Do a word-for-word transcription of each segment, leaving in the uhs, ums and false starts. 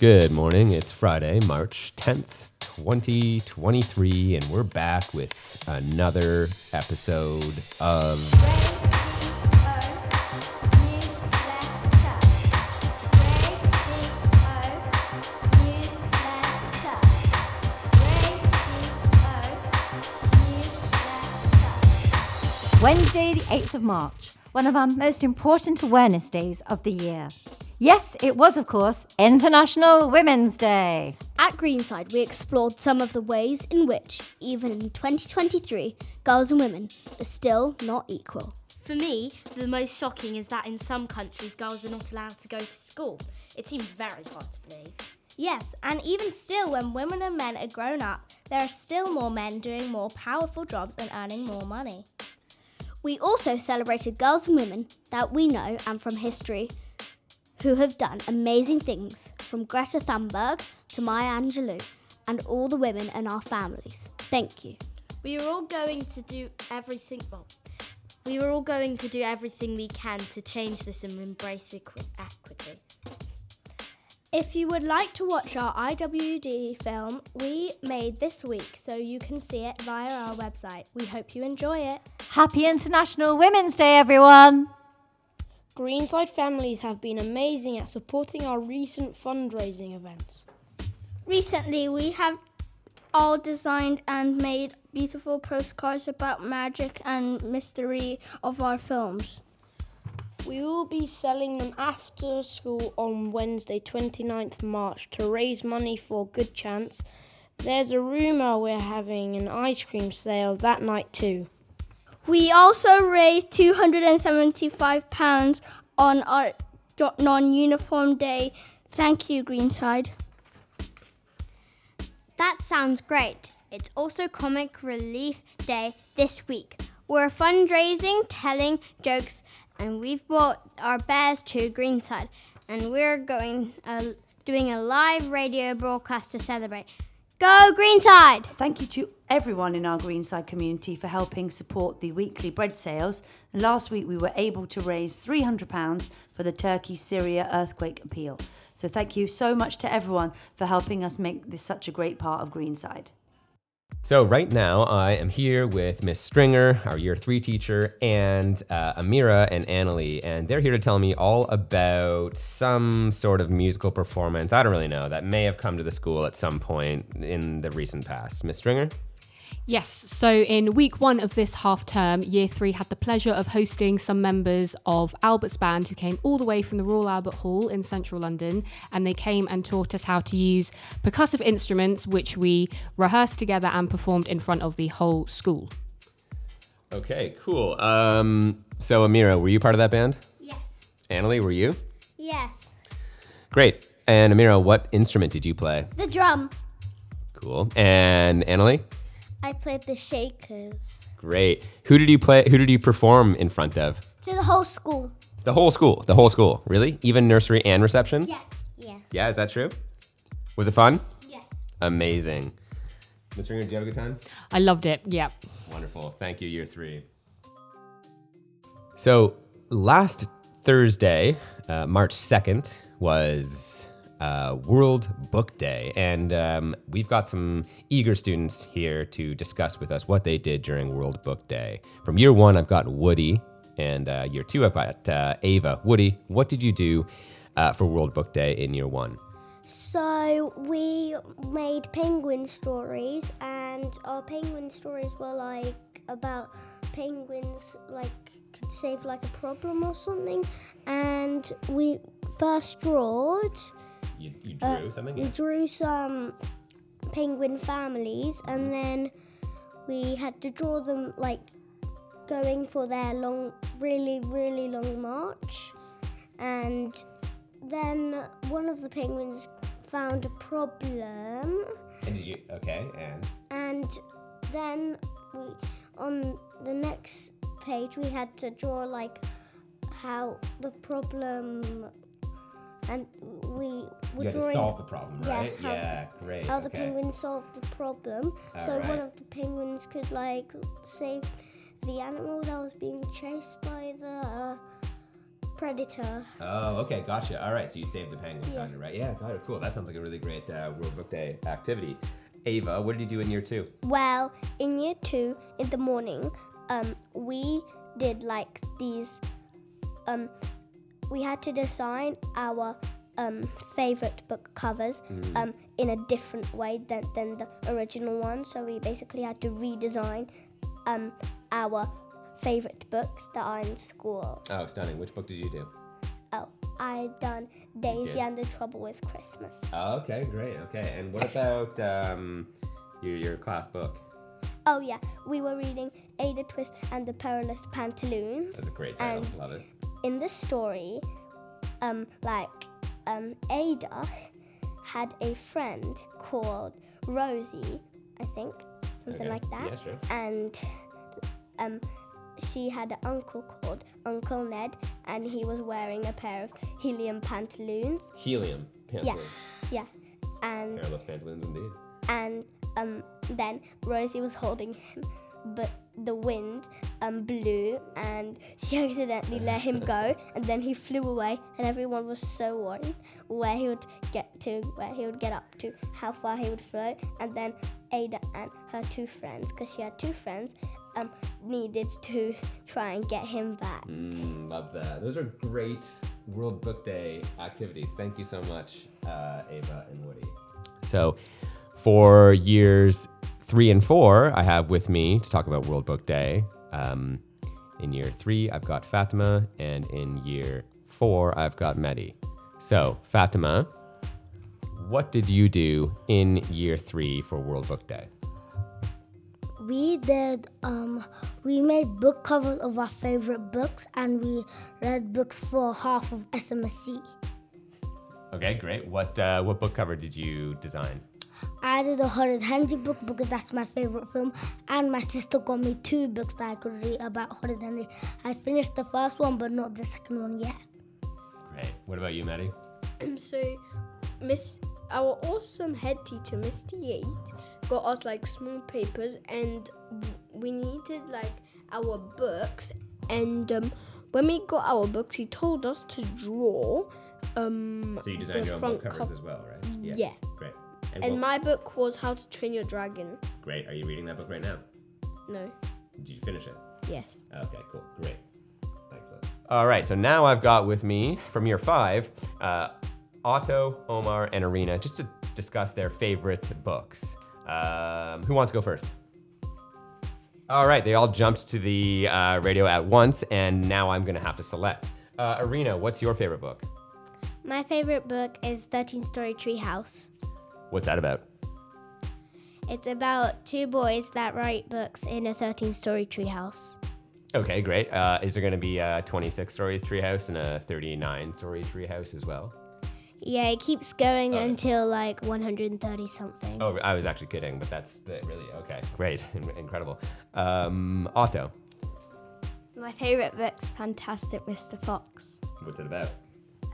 Good morning. It's Friday, March tenth, twenty twenty-three, and we're back with another episode of Wednesday, the eighth of March, one of our most important awareness days of the year. Yes, it was, of course, International Women's Day. At Greenside, we explored some of the ways in which, even in twenty twenty-three, girls and women are still not equal. For me, the most shocking is that in some countries, girls are not allowed to go to school. It seems very hard to believe. Yes, and even still, when women and men are grown up, there are still more men doing more powerful jobs and earning more money. We also celebrated girls and women that we know and from history who have done amazing things, from Greta Thunberg to Maya Angelou, and all the women in our families. Thank you. We are all going to do everything. Well, we were all going to do everything we can to change this and embrace equi- equity. If you would like to watch our I W D film we made this week, so you can see it via our website. We hope you enjoy it. Happy International Women's Day, everyone! Greenside families have been amazing at supporting our recent fundraising events. Recently, we have all designed and made beautiful postcards about magic and mystery of our films. We will be selling them after school on Wednesday, twenty-ninth of March, to raise money for Good Chance. There's a rumour we're having an ice cream sale that night too. We also raised two hundred seventy-five pounds on our non-uniform day. Thank you, Greenside. That sounds great. It's also Comic Relief Day this week. We're fundraising, telling jokes, and we've brought our bears to Greenside. And we're going uh, doing a live radio broadcast to celebrate. Go Greenside! Thank you to everyone in our Greenside community for helping support the weekly bread sales. And last week we were able to raise three hundred pounds for the Turkey-Syria earthquake appeal. So thank you so much to everyone for helping us make this such a great part of Greenside. So right now I am here with Miss Stringer, our year three teacher, and uh, Amira and Annalie, and they're here to tell me all about some sort of musical performance, I don't really know, that may have come to the school at some point in the recent past. Miss Stringer? Yes, so in week one of this half term, year three had the pleasure of hosting some members of Albert's band who came all the way from the Royal Albert Hall in central London, and they came and taught us how to use percussive instruments, which we rehearsed together and performed in front of the whole school. Okay, cool. Um, so Amira, were you part of that band? Yes. Annalie, were you? Yes. Great. And Amira, what instrument did you play? The drum. Cool. And Annalie? I played the Shakers. Great. Who did you play? Who did you perform in front of? To the whole school. The whole school. The whole school. Really? Even nursery and reception? Yes. Yeah. Yeah. Is that true? Was it fun? Yes. Amazing. Miz Ringer, did you have a good time? I loved it. Yeah. Wonderful. Thank you, year three. So last Thursday, uh, March second, was Uh, World Book Day, and um, we've got some eager students here to discuss with us what they did during World Book Day. From year one, I've got Woody, and uh, year two, I've got uh, Ava. Woody, what did you do uh, for World Book Day in year one? So we made penguin stories, and our penguin stories were like about penguins, like could save like a problem or something, and we first drawed. You, you drew uh, something? We drew some penguin families, and then we had to draw them like going for their long, really, really long march. And then one of the penguins found a problem. And did you? Okay, and? And then we, on the next page we had to draw like how the problem. And we were you drawing... You had to solve the problem, right? Yeah, yeah the, great. How okay. the penguins solved the problem. All so right. One of the penguins could, like, save the animal that was being chased by the uh, Predator. Oh, okay, gotcha. All right, so you saved the penguin, yeah. kind of, right? Yeah, got it. Cool. That sounds like a really great uh, World Book Day activity. Ava, what did you do in year two? Well, in year two, in the morning, um, we did like these. Um, we had to design our um favorite book covers mm. um in a different way than than the original one. So we basically had to redesign um our favorite books that are in school. Oh, stunning! Which book did you do? Oh, I done Daisy and the Trouble with Christmas. Oh, okay, great. Okay, and what about um, your your class book? Oh yeah, we were reading Ada Twist and the Perilous Pantaloons. That's a great title. And love it. In the story, um, like um, Ada had a friend called Rosie, I think, something okay. like that. Yeah, sure. And um. she had an uncle called Uncle Ned, and he was wearing a pair of helium pantaloons. Helium pantaloons. Yeah, yeah. And perilous pantaloons indeed. And um, then Rosie was holding him, but the wind um, blew, and she accidentally let him go, and then he flew away, and everyone was so worried where he would get to, where he would get up to, how far he would float, and then Ada and her two friends, because she had two friends, Um, needed to try and get him back. Mm, love that. Those are great World Book Day activities. Thank you so much, uh, Ava and Woody. So for years three and four, I have with me to talk about World Book Day. Um, in year three, I've got Fatima, and in year four, I've got Mehdi. So Fatima, what did you do in year three for World Book Day? We did, um, we made book covers of our favorite books, and we read books for half of S M S C. Okay, great. What uh, what book cover did you design? I did a Horrid Henry book because that's my favorite film, and my sister got me two books that I could read about Horrid Henry. I finished the first one, but not the second one yet. Great. What about you, Mehdi? Um, so, Miss, our awesome head teacher, Mister Yates, got us like small papers, and we needed like our books, and um, when we got our books, he told us to draw um so you designed your own book covers co- as well, right? Yeah, yeah. Great. And, and my book was How to Train Your Dragon. Great. Are you reading that book right now? No. Did you finish it? Yes. Okay, cool, great, thanks. All right, so now I've got with me from year five uh Otto, Omar, and Irina, just to discuss their favorite books. Um, who wants to go first? All right, they all jumped to the uh, radio at once, and now I'm going to have to select. Uh, Irina, what's your favorite book? My favorite book is thirteen Story Treehouse. What's that about? It's about two boys that write books in a thirteen-story treehouse. Okay, great. Uh, is there going to be a twenty-six-story treehouse and a thirty-nine-story treehouse as well? Yeah, it keeps going okay. until like one hundred thirty something. Oh, I was actually kidding, but that's the, really, okay, great, incredible. Um, Otto. My favorite book's Fantastic Mister Fox. What's it about?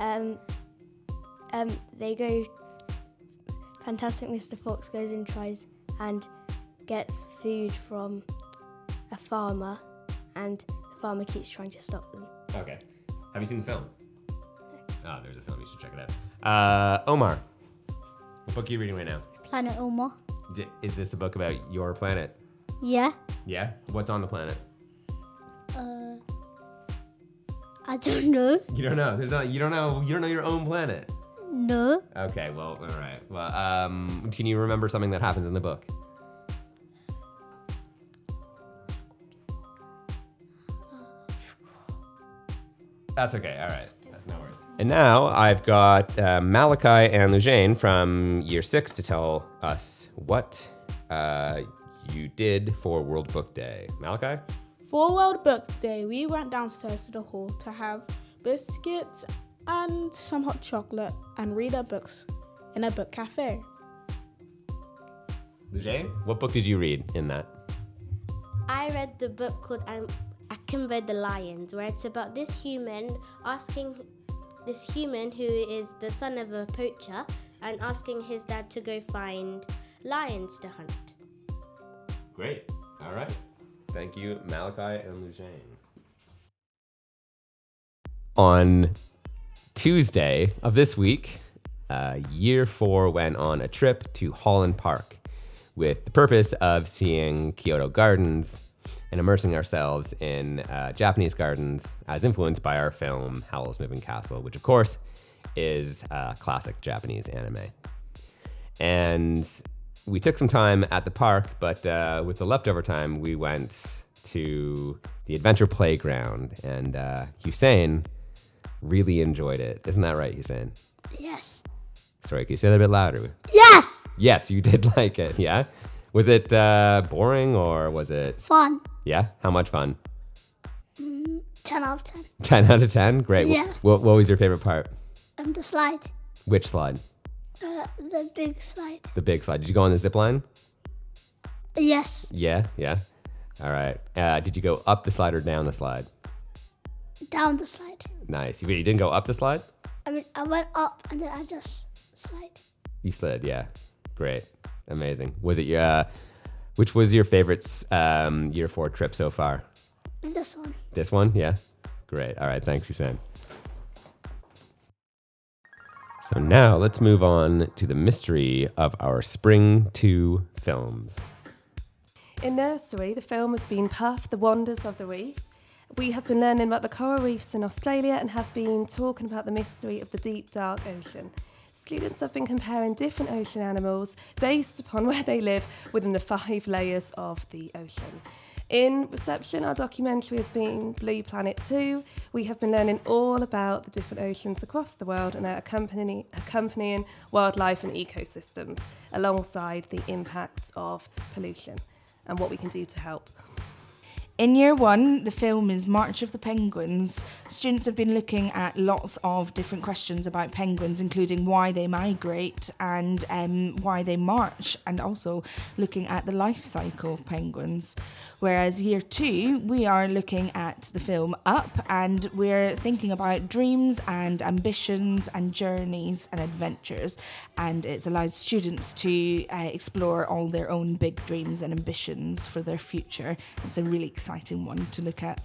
Um, um, they go, Fantastic Mister Fox goes and tries and gets food from a farmer, and the farmer keeps trying to stop them. Okay, have you seen the film? Ah, oh, there's a film, you should check it out. Uh, Omar, what book are you reading right now? Planet Omar. D- is this a book about your planet? Yeah. Yeah? What's on the planet? Uh, I don't know. You don't know? There's not. You don't know. You don't know your own planet. No. Okay. Well. All right. Well. Um. Can you remember something that happens in the book? That's okay. All right. And now I've got uh, Malachi and Lujane from year six to tell us what uh, you did for World Book Day. Malachi? For World Book Day, we went downstairs to the hall to have biscuits and some hot chocolate and read our books in a book cafe. Lujane, what book did you read in that? I read the book called Akimbo the Lions, where it's about this human asking... this human who is the son of a poacher and asking his dad to go find lions to hunt. Great. All right. Thank you, Malachi and Lujane. on Tuesday of this week, uh, year four went on a trip to Holland Park with the purpose of seeing Kyoto Gardens and immersing ourselves in uh, Japanese gardens as influenced by our film Howl's Moving Castle, which of course is a classic Japanese anime. And we took some time at the park, but uh, with the leftover time, we went to the adventure playground, and uh, Hussein really enjoyed it. Isn't that right, Hussein? Yes. Sorry, can you say that a bit louder? Yes! Yes, you did like it, yeah? Was it uh, boring or was it... Fun. Yeah? How much fun? Mm, ten out of ten. ten out of ten? Great. Yeah. What, what was your favorite part? Um, the slide. Which slide? Uh, the big slide. The big slide. Did you go on the zip line? Yes. Yeah? Yeah. All right. Uh, did you go up the slide or down the slide? Down the slide. Nice. You, you didn't go up the slide? I mean, I went up and then I just slid. You slid, yeah. Great. Amazing. Was it your, uh, which was your favorite um, year four trip so far? This one. This one? Yeah. Great. All right. Thanks, Hussein. So now let's move on to the mystery of our Spring two films. In nursery, the film has been Puff, The Wonders of the Reef. We have been learning about the coral reefs in Australia and have been talking about the mystery of the deep, dark ocean. Students have been comparing different ocean animals based upon where they live within the five layers of the ocean. In reception, our documentary has been Blue Planet two. We have been learning all about the different oceans across the world and their accompanying, accompanying wildlife and ecosystems, alongside the impacts of pollution and what we can do to help. In year one, the film is March of the Penguins. Students have been looking at lots of different questions about penguins, including why they migrate and um, why they march, and also looking at the life cycle of penguins. Whereas year two, we are looking at the film Up, and we're thinking about dreams and ambitions and journeys and adventures. And it's allowed students to uh, explore all their own big dreams and ambitions for their future. It's a really exciting one to look at.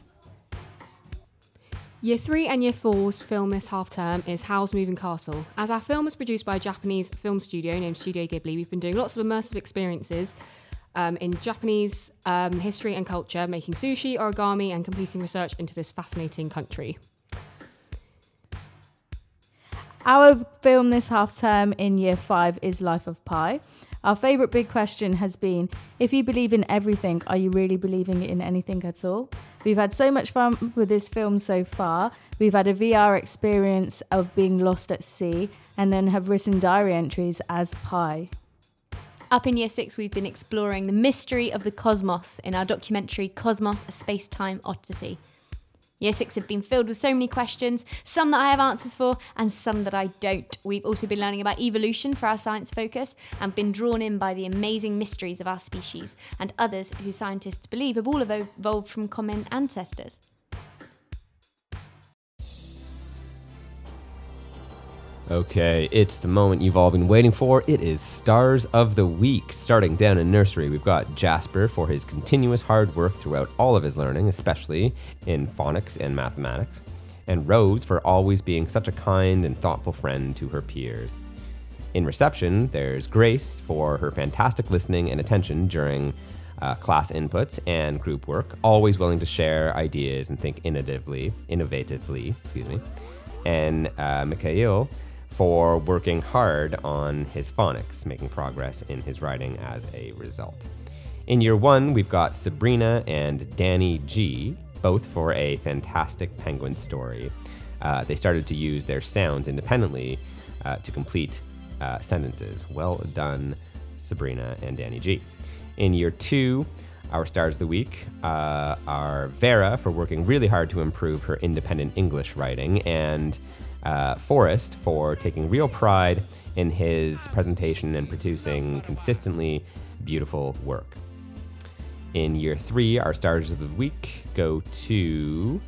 Year three and Year four's film this half-term is Howl's Moving Castle. As our film is produced by a Japanese film studio named Studio Ghibli, we've been doing lots of immersive experiences Um, in Japanese um, history and culture, making sushi, origami, and completing research into this fascinating country. Our film this half-term in Year five is Life of Pi. Our favourite big question has been, if you believe in everything, are you really believing in anything at all? We've had so much fun with this film so far. We've had a V R experience of being lost at sea, and then have written diary entries as Pi. Up in Year six, we've been exploring the mystery of the cosmos in our documentary Cosmos, A Space-Time Odyssey. Year six have been filled with so many questions, some that I have answers for and some that I don't. We've also been learning about evolution for our science focus and been drawn in by the amazing mysteries of our species and others who scientists believe have all evolved from common ancestors. Okay, it's the moment you've all been waiting for. It is Stars of the Week. Starting down in nursery, we've got Jasper for his continuous hard work throughout all of his learning, especially in phonics and mathematics, and Rose for always being such a kind and thoughtful friend to her peers. In reception, there's Grace for her fantastic listening and attention during uh, class inputs and group work, always willing to share ideas and think innovatively, innovatively, excuse me. And uh, Mikhail for working hard on his phonics, making progress in his writing as a result. In year one, we've got Sabrina and Danny G, both for a fantastic penguin story. Uh, they started to use their sounds independently uh, to complete uh, sentences. Well done, Sabrina and Danny G. In year two, our stars of the week uh, are Vera for working really hard to improve her independent English writing, and Uh, Forrest for taking real pride in his presentation and producing consistently beautiful work. In year three, our stars of the week go to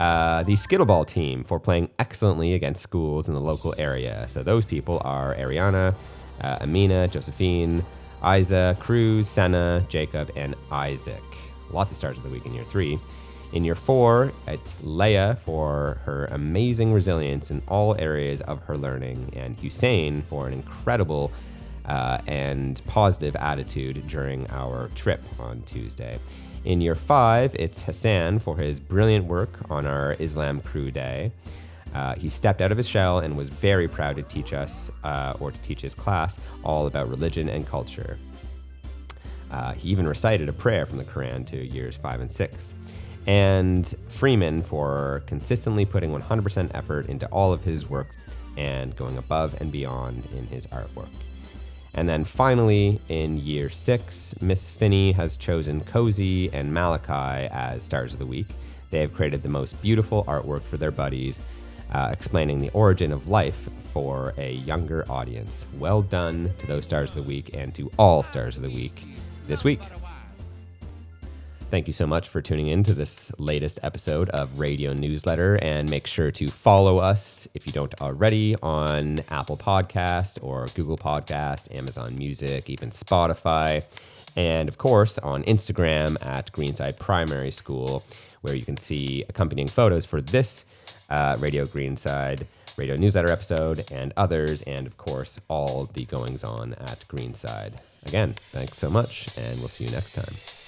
uh, the Skittleball team for playing excellently against schools in the local area. So those people are Ariana, uh, Amina, Josephine, Isa, Cruz, Senna, Jacob, and Isaac. Lots of stars of the week in year three. In year four, it's Leia for her amazing resilience in all areas of her learning, and Hussein for an incredible uh, and positive attitude during our trip on Tuesday. In year five, it's Hassan for his brilliant work on our Islam Crew Day. Uh, he stepped out of his shell and was very proud to teach us, uh, or to teach his class, all about religion and culture. Uh, he even recited a prayer from the Quran to years five and six. And Freeman for consistently putting one hundred percent effort into all of his work and going above and beyond in his artwork. And then finally, in year six, Miss Finney has chosen Cozy and Malachi as stars of the week. They have created the most beautiful artwork for their buddies, uh, explaining the origin of life for a younger audience. Well done to those stars of the week and to all stars of the week this week. Thank you so much for tuning in to this latest episode of Radio Newsletter, and make sure to follow us, if you don't already, on Apple Podcast or Google Podcast, Amazon Music, even Spotify, and of course on Instagram at Greenside Primary School, where you can see accompanying photos for this uh, Radio Greenside Radio Newsletter episode and others, and of course all the goings on at Greenside. Again, thanks so much, and we'll see you next time.